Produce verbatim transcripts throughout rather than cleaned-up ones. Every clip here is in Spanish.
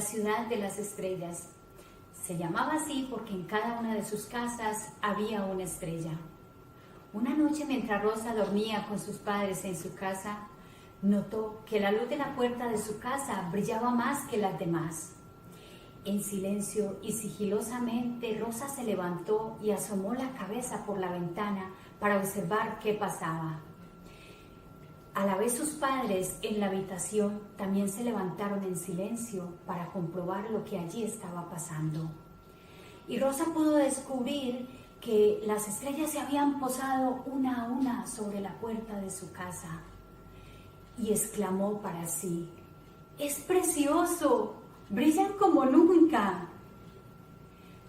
la ciudad de las estrellas. Se llamaba así porque en cada una de sus casas había una estrella. Una noche, mientras Rosa dormía con sus padres en su casa, notó que la luz de la puerta de su casa brillaba más que las demás. En silencio y sigilosamente, Rosa se levantó y asomó la cabeza por la ventana para observar qué pasaba. A la vez, sus padres en la habitación también se levantaron en silencio para comprobar lo que allí estaba pasando. Y Rosa pudo descubrir que las estrellas se habían posado una a una sobre la puerta de su casa. Y exclamó para sí: ¡es precioso! ¡Brillan como nunca!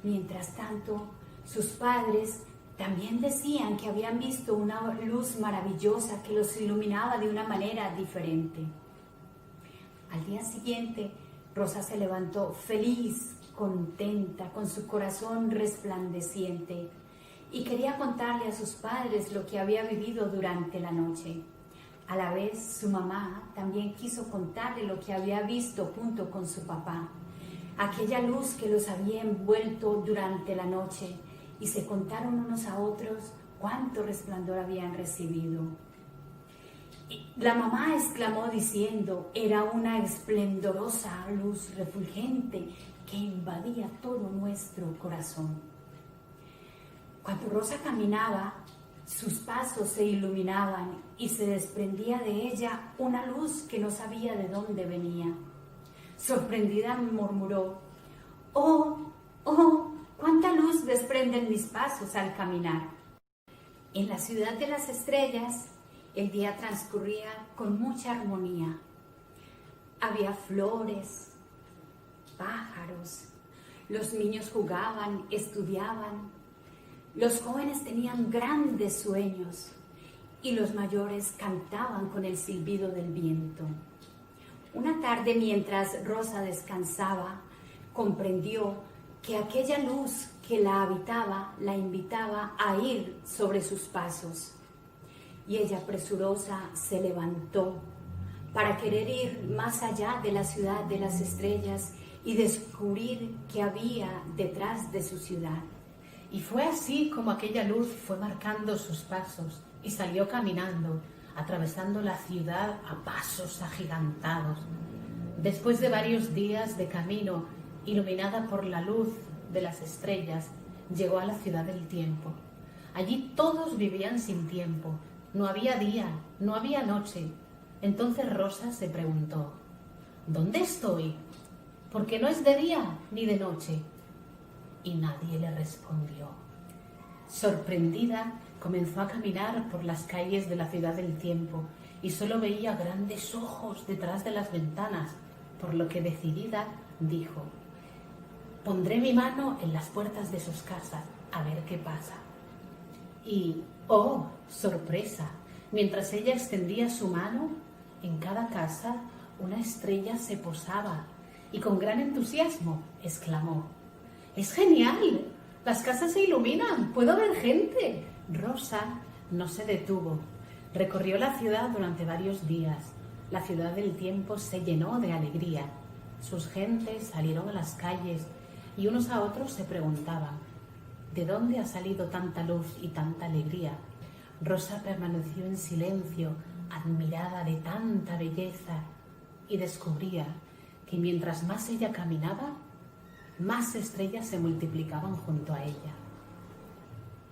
Mientras tanto, sus padres también decían que habían visto una luz maravillosa que los iluminaba de una manera diferente. Al día siguiente, Rosa se levantó feliz, contenta, con su corazón resplandeciente, y quería contarle a sus padres lo que había vivido durante la noche. A la vez, su mamá también quiso contarle lo que había visto junto con su papá, aquella luz que los había envuelto durante la noche, y se contaron unos a otros cuánto resplandor habían recibido. La mamá exclamó diciendo: era una esplendorosa luz refulgente que invadía todo nuestro corazón. Cuando Rosa caminaba, sus pasos se iluminaban y se desprendía de ella una luz que no sabía de dónde venía. Sorprendida murmuró: ¡oh, oh, cuánta luz desprenden mis pasos al caminar! En la ciudad de las estrellas, el día transcurría con mucha armonía. Había flores, pájaros, los niños jugaban, estudiaban. Los jóvenes tenían grandes sueños y los mayores cantaban con el silbido del viento. Una tarde, mientras Rosa descansaba, comprendió que aquella luz que la habitaba la invitaba a ir sobre sus pasos. Y ella, presurosa, se levantó para querer ir más allá de la ciudad de las estrellas y descubrir qué había detrás de su ciudad. Y fue así como aquella luz fue marcando sus pasos y salió caminando, atravesando la ciudad a pasos agigantados. Después de varios días de camino, iluminada por la luz de las estrellas, llegó a la ciudad del tiempo. Allí todos vivían sin tiempo, no había día, no había noche. Entonces Rosa se preguntó: ¿dónde estoy? Porque no es de día ni de noche. Y nadie le respondió. Sorprendida, comenzó a caminar por las calles de la ciudad del tiempo y solo veía grandes ojos detrás de las ventanas, por lo que decidida dijo: pondré mi mano en las puertas de sus casas a ver qué pasa. Y, oh, sorpresa, mientras ella extendía su mano, en cada casa una estrella se posaba y con gran entusiasmo exclamó: ¡es genial! ¡Las casas se iluminan! ¡Puedo ver gente! Rosa no se detuvo. Recorrió la ciudad durante varios días. La ciudad del tiempo se llenó de alegría. Sus gentes salieron a las calles y unos a otros se preguntaban: ¿de dónde ha salido tanta luz y tanta alegría? Rosa permaneció en silencio, admirada de tanta belleza, y descubría que mientras más ella caminaba, más estrellas se multiplicaban junto a ella.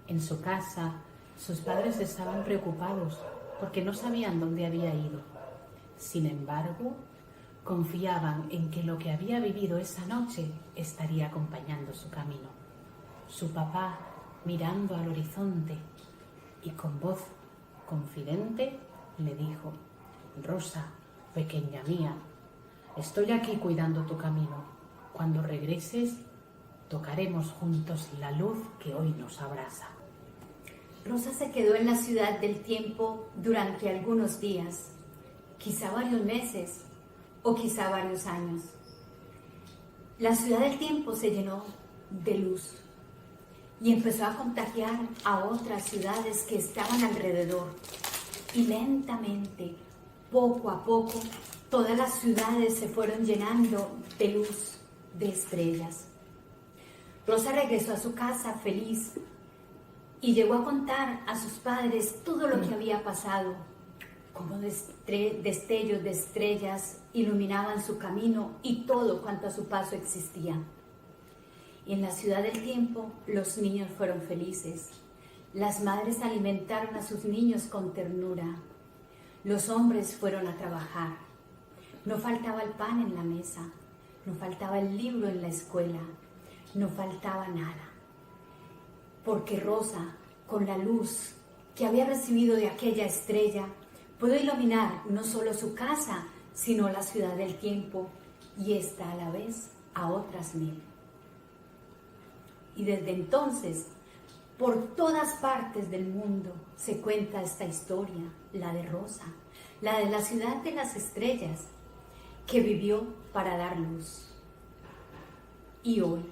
En su casa, sus padres estaban preocupados porque no sabían dónde había ido. Sin embargo, confiaban en que lo que había vivido esa noche estaría acompañando su camino. Su papá, mirando al horizonte y con voz confidente, le dijo: Rosa, pequeña mía, estoy aquí cuidando tu camino. Cuando regreses, tocaremos juntos la luz que hoy nos abraza. Rosa se quedó en la ciudad del tiempo durante algunos días, quizá varios meses o quizá varios años. La ciudad del tiempo se llenó de luz y empezó a contagiar a otras ciudades que estaban alrededor. Y lentamente, poco a poco, Todas las ciudades se fueron llenando de luz, de estrellas. Rosa regresó a su casa feliz y llegó a contar a sus padres todo lo que había pasado, como destellos de estrellas iluminaban su camino y todo cuanto a su paso existía. Y en la ciudad del tiempo, los niños fueron felices. Las madres alimentaron a sus niños con ternura. Los hombres fueron a trabajar. No faltaba el pan en la mesa, no faltaba el libro en la escuela, no faltaba nada. Porque Rosa, con la luz que había recibido de aquella estrella, pudo iluminar no solo su casa, sino la ciudad del tiempo, y esta a la vez a otras mil. Y desde entonces, por todas partes del mundo se cuenta esta historia, la de Rosa, la de la ciudad de las estrellas, que vivió para dar luz. Y hoy,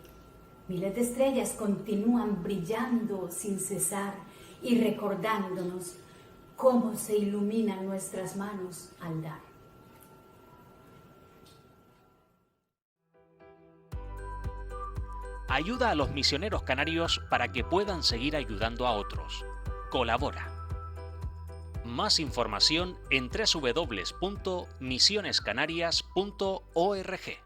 miles de estrellas continúan brillando sin cesar y recordándonos cómo se iluminan nuestras manos al dar. Ayuda a los misioneros canarios para que puedan seguir ayudando a otros. Colabora. Más información en doble u doble u doble u punto misiones canarias punto org.